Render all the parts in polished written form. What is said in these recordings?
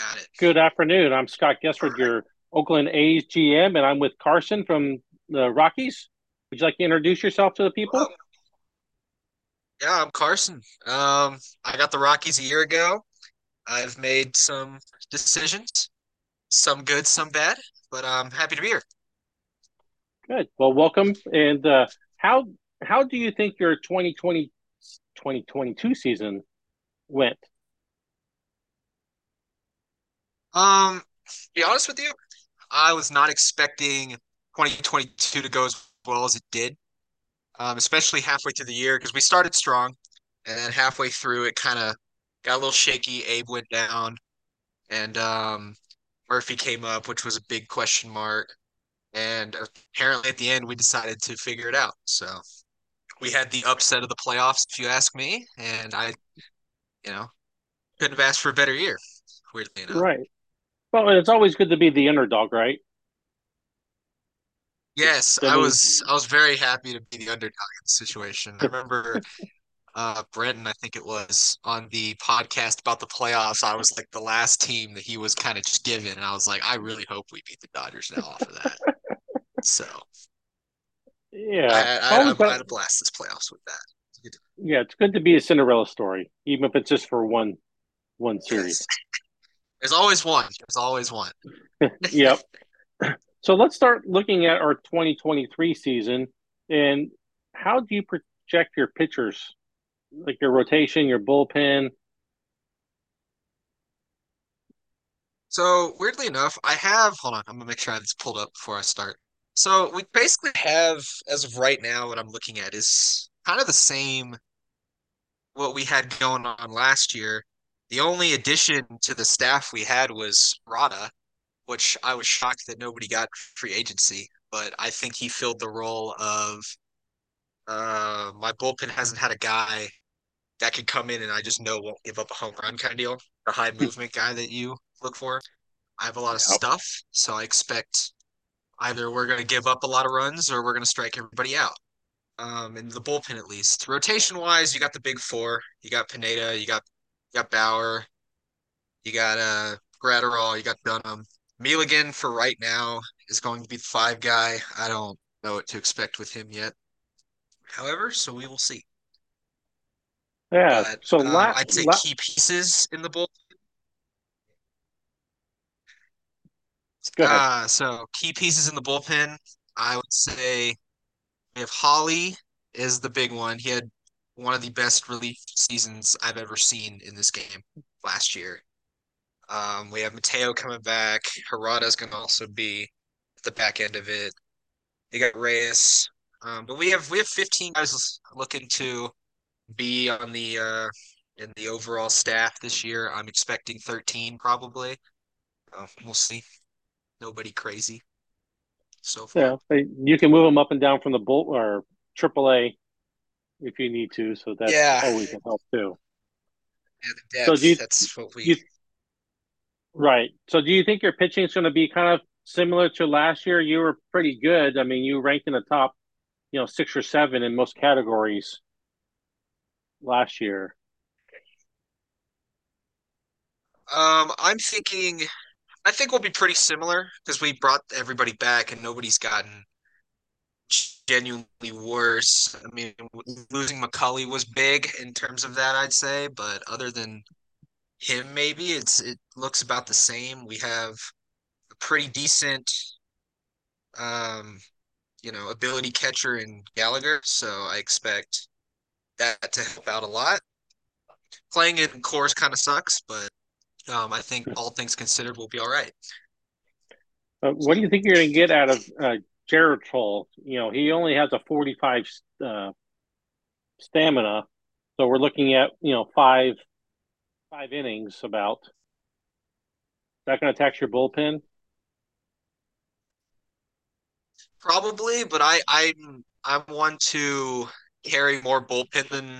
Got it. Good afternoon. I'm Scott Gessford, your Oakland A's GM, and I'm with Carson from the Rockies. Would you like to introduce yourself to the people? Hello. Yeah, I'm Carson. I got the Rockies a year ago. I've made some decisions, some good, some bad, but I'm happy to be here. Good. Well, welcome. And how do you think your 2022 season went? To be honest with you, I was not expecting 2022 to go as well as it did, especially halfway through the year, because we started strong, and then halfway through it kind of got a little shaky. Abe went down, and Murphy came up, which was a big question mark. And apparently at the end, we decided to figure it out. So we had the upset of the playoffs, if you ask me, and I, couldn't have asked for a better year, weirdly enough. Right. Well, it's always good to be the underdog, right? Yes, I was very happy to be the underdog in this situation. I remember Brenton, I think it was, on the podcast about the playoffs, I was like the last team that he was kind of just given, and I was like, I really hope we beat the Dodgers now off of that. So, yeah, I'm glad to blast this playoffs with that. Yeah, it's good to be a Cinderella story, even if it's just for one series. Yes. There's always one. Yep. So let's start looking at our 2023 season. And how do you project your pitchers, like your rotation, your bullpen? So weirdly enough, hold on, I'm going to make sure I have this pulled up before I start. So we basically have, as of right now, what I'm looking at is kind of the same, what we had going on last year. The only addition to the staff we had was Rada, which I was shocked that nobody got free agency, but I think he filled the role of my bullpen hasn't had a guy that could come in and I just know won't give up a home run kind of deal, the high movement guy that you look for. I have a lot of stuff, so I expect either we're going to give up a lot of runs or we're going to strike everybody out. In the bullpen, at least. Rotation-wise, you got the big four. You got Pineda, you got Bauer, you got Gratterall, you got Dunham. Milligan for right now is going to be the five guy. I don't know what to expect with him yet. However, so we will see. Yeah, but, so I'd say key pieces in the bullpen. So key pieces in the bullpen, I would say if Holly is the big one, he had one of the best relief seasons I've ever seen in this game last year. We have Mateo coming back. Harada's going to also be at the back end of it. You got Reyes. But we have 15 guys looking to be on the in the overall staff this year. I'm expecting 13 probably. We'll see. Nobody crazy so far. Yeah, you can move them up and down from the AAA. If you need to, so that's always a help too. Yeah, the depth, so that's what we. Right. So do you think your pitching is going to be kind of similar to last year? You were pretty good. I mean, you ranked in the top, 6 or 7 in most categories last year. I think we'll be pretty similar because we brought everybody back and nobody's gotten genuinely worse. I mean, losing McCully was big in terms of that, I'd say, but other than him, maybe it looks about the same. We have a pretty decent, ability catcher in Gallagher, so I expect that to help out a lot. Playing it in cores kind of sucks, but I think all things considered, we'll be all right. What do you think you're going to get out of Gratterall? He only has a 45 stamina, so we're looking at five innings. About that going to tax your bullpen? Probably, but I'm one to carry more bullpen than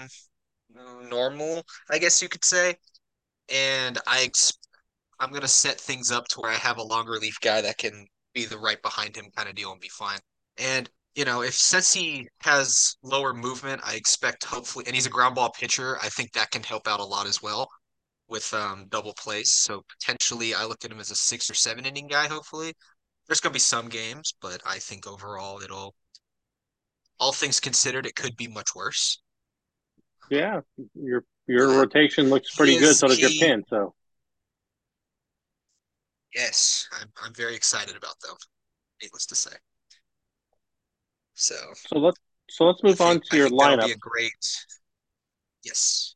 normal, I guess you could say, and I'm going to set things up to where I have a long relief guy that can be the right behind him kind of deal and be fine. And, if since he has lower movement, I expect hopefully, and he's a ground ball pitcher, I think that can help out a lot as well, with double plays. So potentially I looked at him as a 6 or 7 inning guy, hopefully. There's going to be some games, but I think overall it'll, all things considered, it could be much worse. Yeah, your rotation looks pretty good, so does your pin, so. Yes, I'm very excited about them, needless to say. So let's move on to your lineup. Be a great. Yes.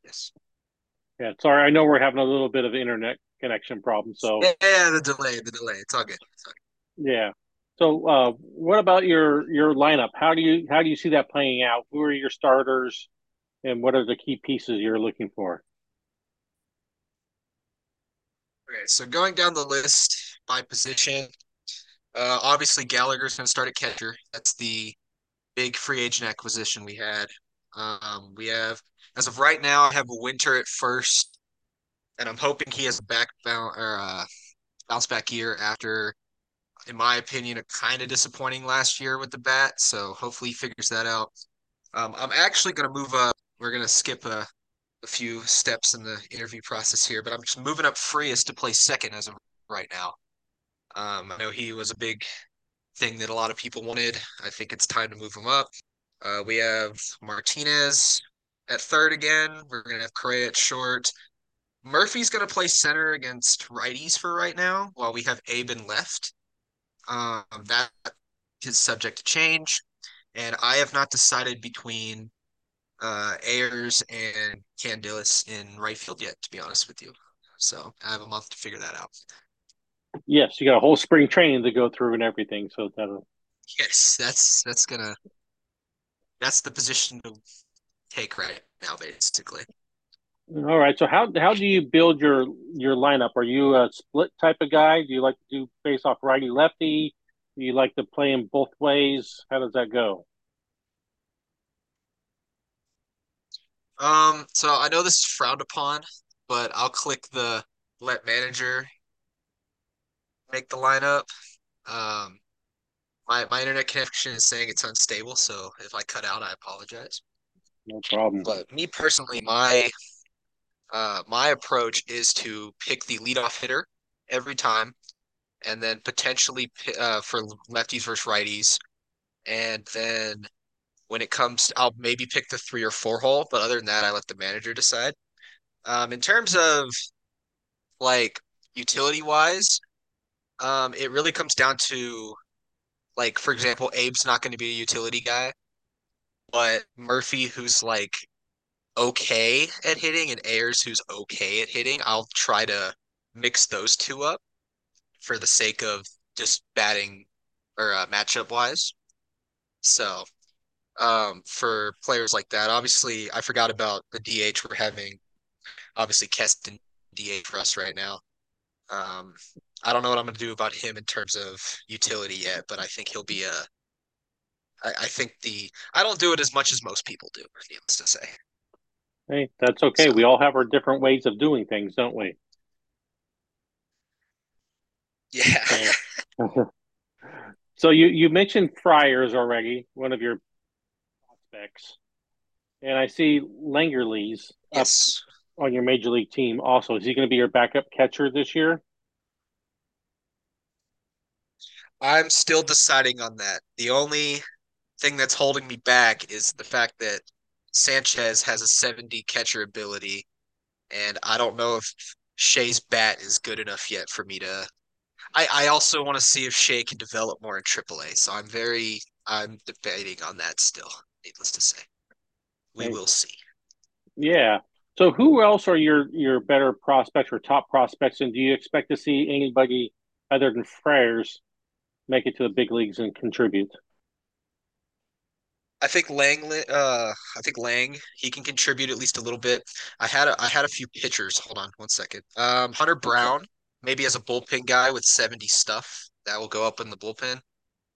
Yeah, sorry, I know we're having a little bit of internet connection problem, so. Yeah, the delay. It's all good. Yeah. So, what about your lineup? How do you see that playing out? Who are your starters, and what are the key pieces you're looking for? Okay, so going down the list by position, obviously Gallagher's going to start at catcher. That's the big free agent acquisition we had. We have, as of right now, I have Winter at first, and I'm hoping he has a bounce back year after, in my opinion, a kind of disappointing last year with the bat. So hopefully he figures that out. I'm actually going to move up. We're going to skip a few steps in the interview process here, but I'm just moving up Freas to play second as of right now. I know he was a big thing that a lot of people wanted. I think it's time to move him up. We have Martinez at third again. We're going to have Correa at short. Murphy's going to play center against righties for right now while we have Aben left. That is subject to change, and I have not decided between Ayers and Candilis in right field yet, to be honest with you. So I have a month to figure that out. Yes, you got a whole spring training to go through and everything. So that'll. Yes, that's the position to take right now, basically. All right. So how do you build your lineup? Are you a split type of guy? Do you like to do face off righty lefty? Do you like to play him both ways? How does that go? So I know this is frowned upon, but I'll click the let manager make the lineup. My internet connection is saying it's unstable, so if I cut out, I apologize. No problem. But me personally, my approach is to pick the leadoff hitter every time, and then potentially for lefties versus righties, and then when it comes to, I'll maybe pick the 3 or 4 hole, but other than that, I let the manager decide. In terms of like utility wise, it really comes down to, like, for example, Abe's not going to be a utility guy, but Murphy, who's like okay at hitting, and Ayers, who's okay at hitting, I'll try to mix those two up for the sake of just batting or matchup wise. So for players like that, obviously I forgot about the DH. We're having obviously Keston DH for us right now. I don't know what I'm going to do about him in terms of utility yet, but I think he'll be I don't do it as much as most people do, needless to say. Hey, that's okay. So, we all have our different ways of doing things, don't we? Yeah. So you mentioned Friars already, one of your prospects, and I see Langerly's up on your major league team also. Is he going to be your backup catcher this year? I'm still deciding on that. The only thing that's holding me back is the fact that Sanchez has a 70 catcher ability, and I don't know if Shea's bat is good enough yet for me to. I also want to see if Shea can develop more in AAA, so I'm debating on that still. Needless to say, we will see. Yeah. So who else are your better prospects or top prospects, and do you expect to see anybody other than Freas make it to the big leagues and contribute? I think Lang, he can contribute at least a little bit. I had a few pitchers. Hold on one second. Hunter Brown, maybe as a bullpen guy with 70 stuff, that will go up in the bullpen.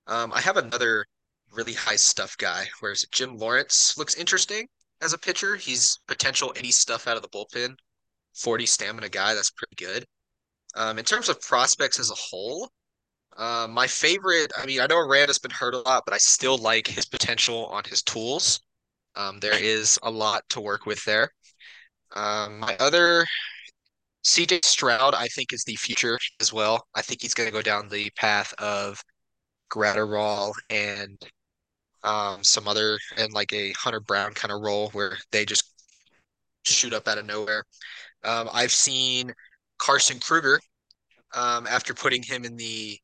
I have another really high stuff guy. Where is it? Jim Lawrence looks interesting as a pitcher. He's potential 80 stuff out of the bullpen, 40 stamina guy. That's pretty good. In terms of prospects as a whole, my favorite, I mean, I know Rand has been hurt a lot, but I still like his potential on his tools. There is a lot to work with there. My other CJ Stroud, I think, is the future as well. I think he's going to go down the path of Gratterall and some other, and like a Hunter Brown kind of role where they just shoot up out of nowhere. I've seen Carson Kruger, after putting him in the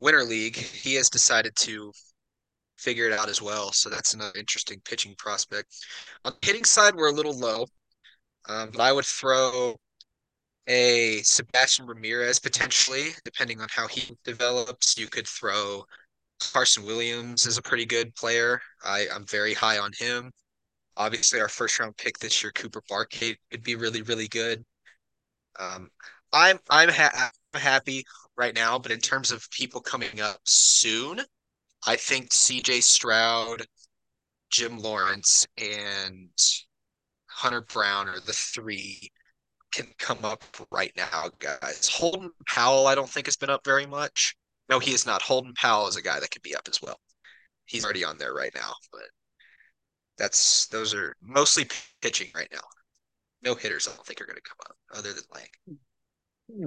Winter League, he has decided to figure it out as well. So that's another interesting pitching prospect. On the hitting side, we're a little low, but I would throw a Sebastian Ramirez potentially, depending on how he develops. You could throw Carson Williams is a pretty good player. I'm very high on him. Obviously, our first-round pick this year, Cooper Barkate, would be really, really good. I'm happy right now, but in terms of people coming up soon, I think C.J. Stroud, Jim Lawrence, and Hunter Brown are the three can come up right now, guys. Holden Powell, I don't think, has been up very much. No, he is not. Holden Powell is a guy that could be up as well. He's already on there right now, but those are mostly pitching right now. No hitters, I don't think, are going to come up other than Lang.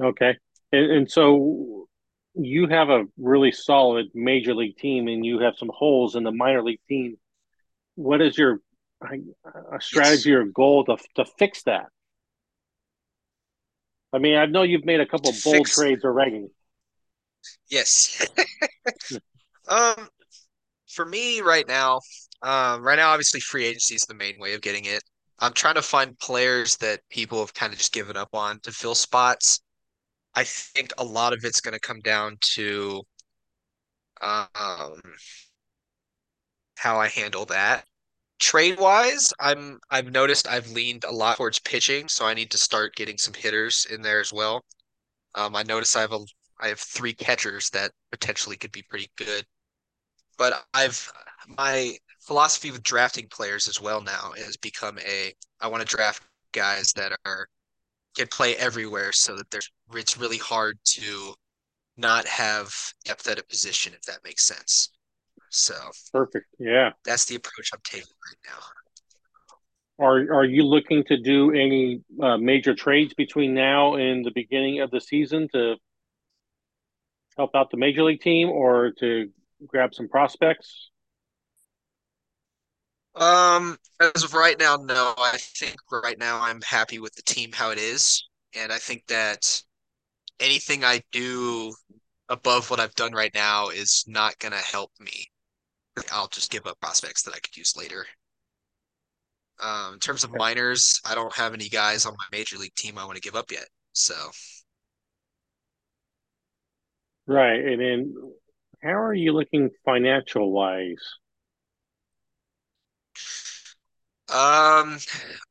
Okay. And so you have a really solid major league team, and you have some holes in the minor league team. What is your strategy or goal to fix that? I mean, I know you've made a couple bold trades already. Yes. For me right now, obviously free agency is the main way of getting it. I'm trying to find players that people have kind of just given up on to fill spots. I think a lot of it's going to come down to how I handle that. Trade-wise, I've noticed I've leaned a lot towards pitching, so I need to start getting some hitters in there as well. I notice I have three catchers that potentially could be pretty good. But my philosophy with drafting players as well now has become I want to draft guys that can play everywhere so that it's really hard to not have depth at a position, if that makes sense. So perfect. Yeah. That's the approach I'm taking right now. Are you looking to do any major trades between now and the beginning of the season to help out the major league team or to grab some prospects? As of right now, no. I think right now I'm happy with the team how it is, and I think that anything I do above what I've done right now is not going to help me. I'll just give up prospects that I could use later. In terms of minors, I don't have any guys on my major league team I want to give up yet. So, right, and then how are you looking financial wise?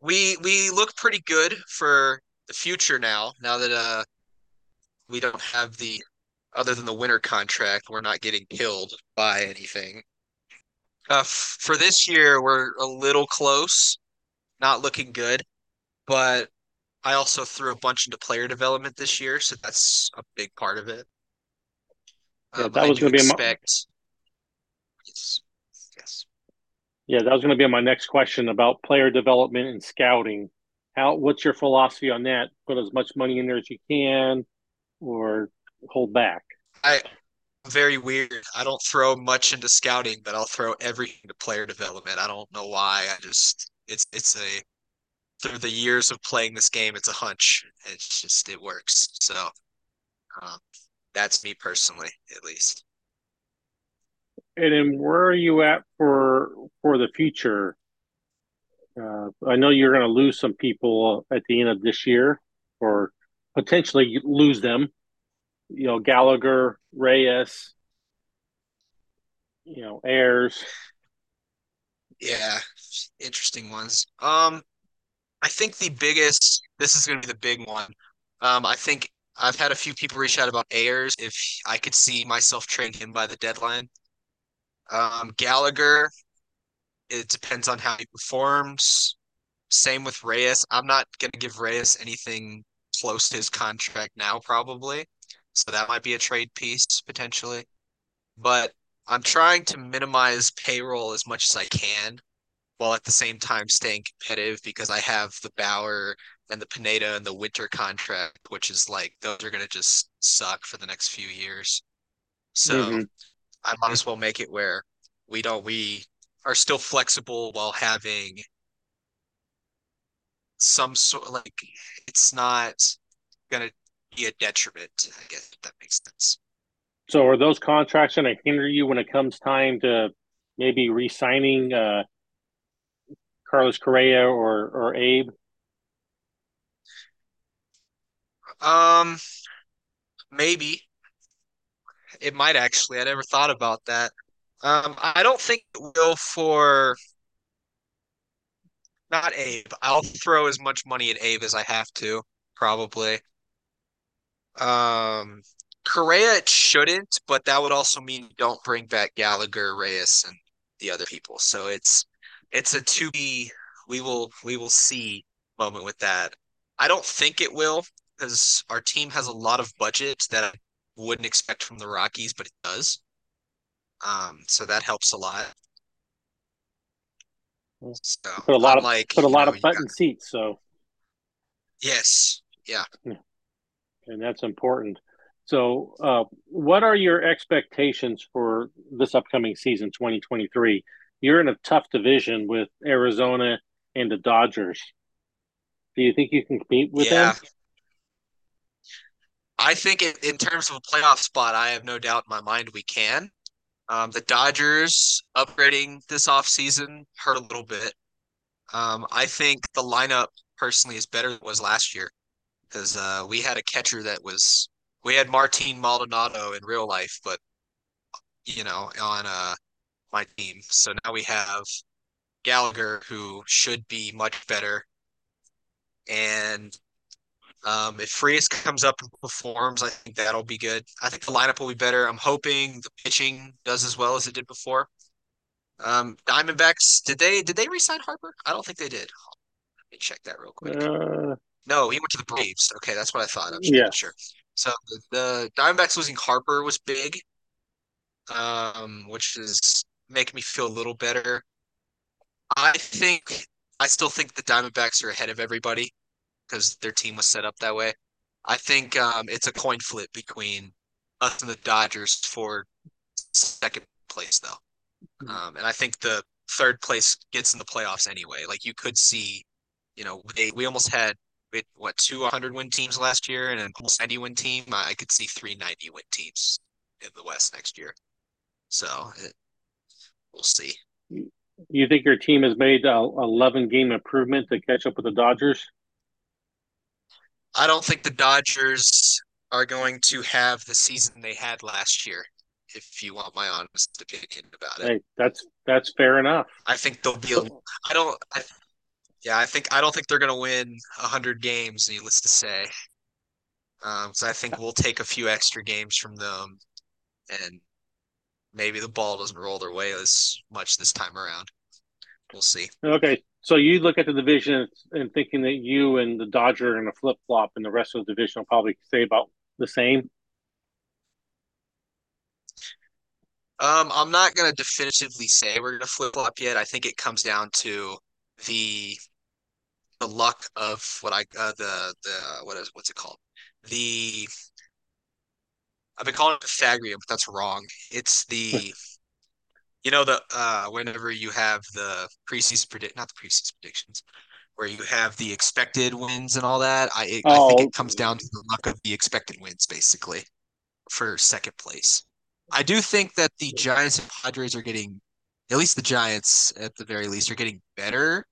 We look pretty good for the future now. Now that we don't have other than the winter contract, we're not getting killed by anything. For this year, we're a little close, not looking good. But I also threw a bunch into player development this year, so that's a big part of it. Yeah, that was going to be my next question about player development and scouting. What's your philosophy on that? Put as much money in there as you can, or hold back? I'm very weird. I don't throw much into scouting, but I'll throw everything into player development. I don't know why. Through the years of playing this game, it's a hunch. It works. So that's me personally, at least. And then where are you at for the future? I know you're going to lose some people at the end of this year, or potentially lose them. You know, Gallagher, Reyes, you know, Ayers. Yeah, interesting ones. I think this is going to be the big one. I think I've had a few people reach out about Ayers, if I could see myself trading him by the deadline. Gallagher, it depends on how he performs. Same with Reyes. I'm not going to give Reyes anything close to his contract now, probably. So that might be a trade piece, potentially. But I'm trying to minimize payroll as much as I can while at the same time staying competitive, because I have the Bauer and the Pineda and the Winter contract, which is like, those are going to just suck for the next few years. So I might as well make it where we are still flexible while having some sort, like, it's not going to be a detriment, I guess, if that makes sense. So are those contracts going to hinder you when it comes time to maybe re-signing Carlos Correa or Abe? Maybe. It might, actually. I never thought about that. I don't think it will for not Abe. I'll throw as much money at Abe as I have to, probably. Correa, it shouldn't, but that would also mean you don't bring back Gallagher, Reyes, and the other people. So it's a to be. We will see moment with that. I don't think it will, because our team has a lot of budget that I wouldn't expect from the Rockies, but it does. So that helps a lot. So put a lot of button seats. So yes, yeah, and that's important. So what are your expectations for this upcoming season, 2023? You're in a tough division with Arizona and the Dodgers. Do you think you can compete with them? I think in terms of a playoff spot, I have no doubt in my mind we can. The Dodgers upgrading this offseason hurt a little bit. I think the lineup personally is better than it was last year, because we had a catcher that was – we had Martin Maldonado in real life, but, you know, on my team. So now we have Gallagher, who should be much better. And if Freas comes up and performs, I think that'll be good. I think the lineup will be better. I'm hoping the pitching does as well as it did before. Diamondbacks, did they re-sign Harper? I don't think they did. Let me check that real quick. No, he went to the Braves. Okay, that's what I thought. I'm sure. So the Diamondbacks losing Harper was big, which is making me feel a little better. I still think the Diamondbacks are ahead of everybody because their team was set up that way. I think it's a coin flip between us and the Dodgers for second place, though. And I think the third place gets in the playoffs anyway. Like, you could see, you know, we almost had – what, 200-win teams last year and an almost 90-win team. I could see 390-win teams in the West next year. So we'll see. You think your team has made a 11-game improvement to catch up with the Dodgers? I don't think the Dodgers are going to have the season they had last year, if you want my honest opinion about it. Hey, that's fair enough. I think they'll be – I don't think they're going to win 100 games, needless to say. So I think we'll take a few extra games from them, and maybe the ball doesn't roll their way as much this time around. We'll see. Okay, so you look at the division and thinking that you and the Dodger are going to flip-flop, and the rest of the division will probably stay about the same? I'm not going to definitively say we're going to flip-flop yet. I think it comes down to the luck of what I what's it called? I've been calling it Pythagorean, but that's wrong. It's the whenever you have the preseason predictions where you have the expected wins and all that. I think it comes down to the luck of the expected wins, basically, for second place. I do think that the Giants and Padres are getting, at least the Giants at the very least, are getting better.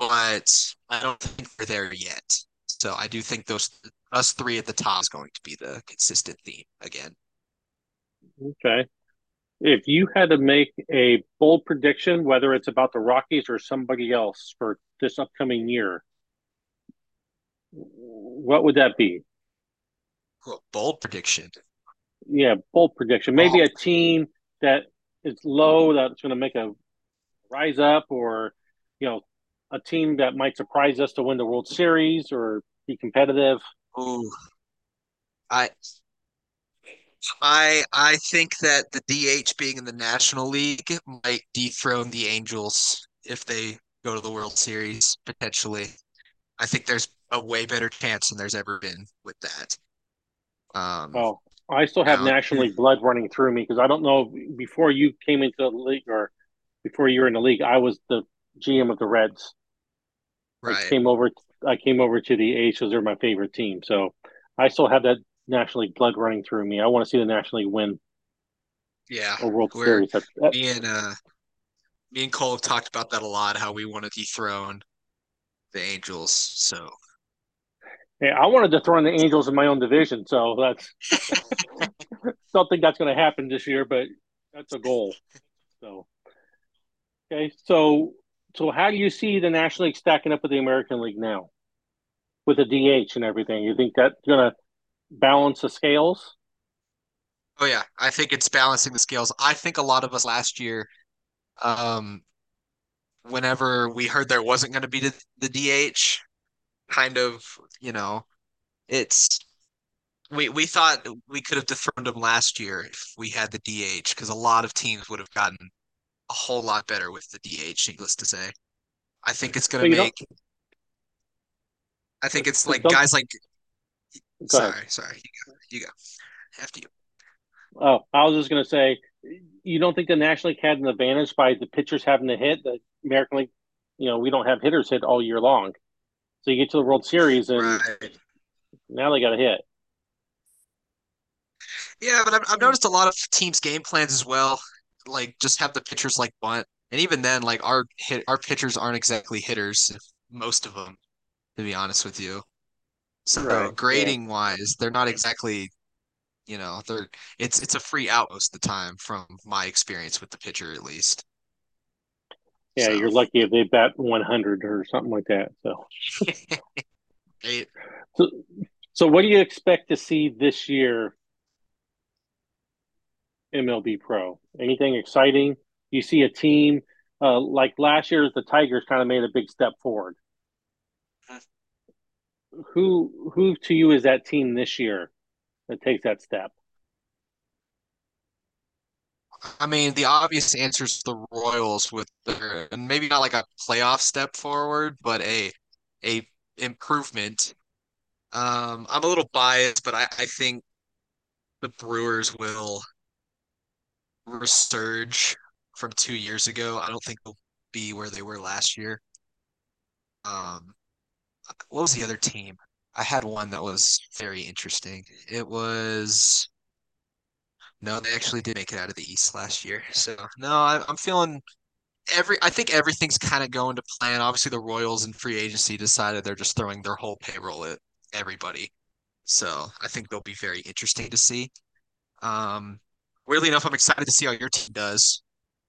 But I don't think we're there yet. So I do think us three at the top is going to be the consistent theme again. Okay. If you had to make a bold prediction, whether it's about the Rockies or somebody else for this upcoming year, what would that be? Well, bold prediction. Yeah, bold prediction. Maybe a team that is low, that's going to make a rise up, or, you know, a team that might surprise us to win the World Series or be competitive. Ooh, I think that the DH being in the National League might dethrone the Angels if they go to the World Series, potentially. I think there's a way better chance than there's ever been with that. I still have National League blood running through me because I don't know, before you came into the league or before you were in the league, I was the GM of the Reds. Right. I came over to the A's because they're my favorite team. So I still have that National League blood running through me. I want to see the National League win. Yeah. A World Series. Me and Cole have talked about that a lot, how we want to dethrone the Angels. So hey, I wanted to throw in the Angels in my own division, so that's don't think that's going to happen this year, but that's a goal. So okay, so how do you see the National League stacking up with the American League now, with the DH and everything? You think that's going to balance the scales? Oh yeah, I think it's balancing the scales. I think a lot of us last year, whenever we heard there wasn't going to be the DH. Kind of, you know, it's we thought we could have dethroned them last year if we had the DH, because a lot of teams would have gotten a whole lot better with the DH, needless to say. I think it's going to I think it's like guys like – sorry. You go. After you. Oh, I was just going to say, you don't think the National League had an advantage by the pitchers having to hit? The American League, you know, we don't have hitters hit all year long. So you get to the World Series, and Now they got a hit. Yeah, but I've noticed a lot of teams' game plans as well, like just have the pitchers like bunt, and even then, like our pitchers aren't exactly hitters, most of them, to be honest with you. So grading wise, they're not exactly, you know, it's a free out most of the time from my experience with the pitcher at least. Yeah, so. You're lucky if they bat 100 or something like that. So what do you expect to see this year, MLB Pro? Anything exciting? You see a team like last year, the Tigers kind of made a big step forward. Who to you is that team this year that takes that step? I mean, the obvious answer is the Royals with their, and maybe not like a playoff step forward, but a improvement. I'm a little biased, but I think the Brewers will resurge from 2 years ago. I don't think they'll be where they were last year. What was the other team? I had one that was very interesting. It was... No, they actually did make it out of the East last year. So, no, I'm feeling I think everything's kind of going to plan. Obviously, the Royals in free agency decided they're just throwing their whole payroll at everybody. So, I think they'll be very interesting to see. Weirdly enough, I'm excited to see how your team does,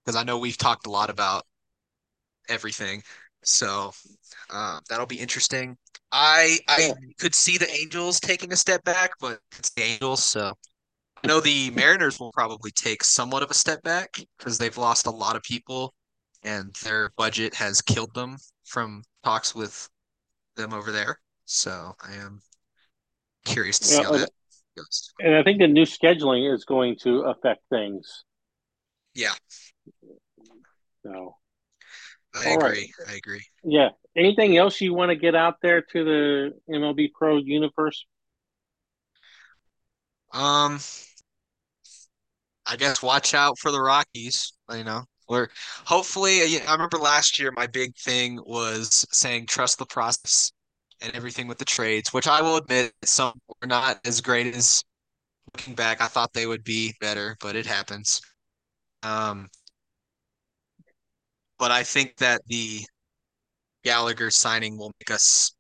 because I know we've talked a lot about everything. So, that'll be interesting. I could see the Angels taking a step back, but it's the Angels, so... I know the Mariners will probably take somewhat of a step back because they've lost a lot of people and their budget has killed them from talks with them over there. So I am curious to see how that goes. And I think the new scheduling is going to affect things. Yeah. So I agree. Right. I agree. Yeah. Anything else you want to get out there to the MLB Pro universe? I guess watch out for the Rockies, you know, or hopefully, I remember last year, my big thing was saying, trust the process and everything with the trades, which I will admit some were not as great as looking back. I thought they would be better, but it happens. But I think that the Gallagher signing will make us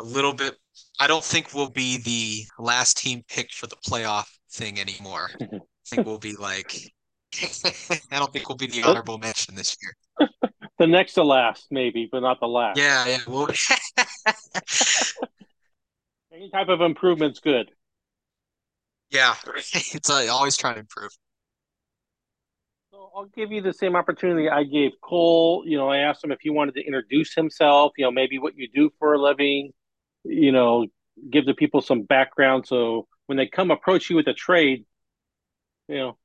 a little bit, I don't think we'll be the last team picked for the playoff thing anymore. I think we'll be like, I don't think we'll be the honorable mention this year. The next to last, maybe, but not the last. Yeah. We'll... Any type of improvement's good. Yeah, it's always trying to improve. So I'll give you the same opportunity I gave Cole. You know, I asked him if he wanted to introduce himself. You know, maybe what you do for a living. You know, give the people some background so when they come approach you with a trade, you know,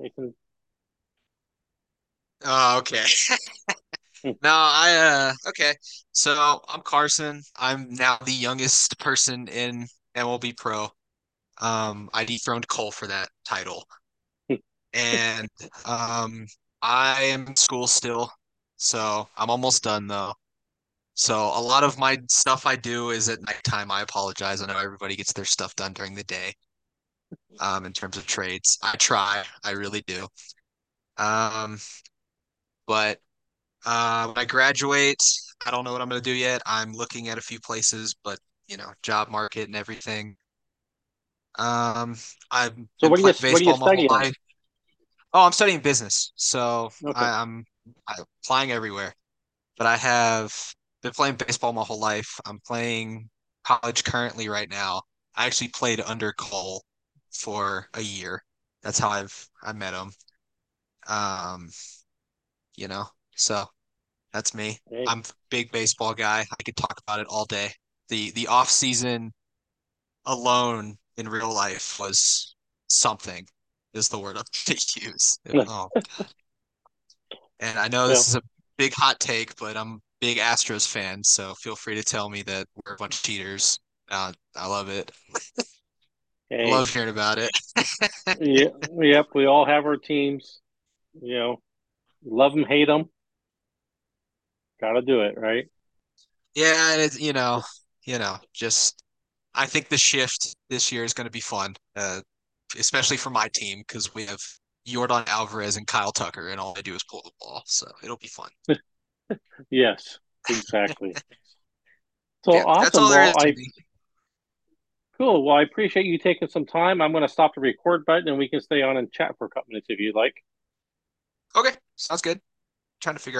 they can. Oh, okay. Okay. So I'm Carson. I'm now the youngest person in MLB Pro. I dethroned Cole for that title. And I am in school still, so I'm almost done, though. So a lot of my stuff I do is at nighttime. I apologize. I know everybody gets their stuff done during the day in terms of trades. I try. I really do. But when I graduate, I don't know what I'm going to do yet. I'm looking at a few places, but, job market and everything. So what do you study? I'm studying business. So okay. I'm applying everywhere, but I have been playing baseball my whole life. I'm playing college currently right now. I actually played under Cole for a year. That's how I met him. So that's me. Hey. I'm a big baseball guy. I could talk about it all day. The off season alone in real life was something is the word I'm going to use. Oh, God. And I know this is a big hot take, but I'm a big Astros fan, so feel free to tell me that we're a bunch of cheaters. I love it. Hey. I love hearing about it. Yep, we all have our teams. Love them, hate them. Got to do it, right? Yeah, and it's, I think the shift this year is going to be fun, especially for my team, because we have Yordan Alvarez and Kyle Tucker, and all they do is pull the ball. So it'll be fun. Yes, exactly. So yeah, awesome. That's all there is to me. Cool. Well, I appreciate you taking some time. I'm going to stop the record button, and we can stay on and chat for a couple minutes if you'd like. Okay, sounds good. I'm trying to figure out.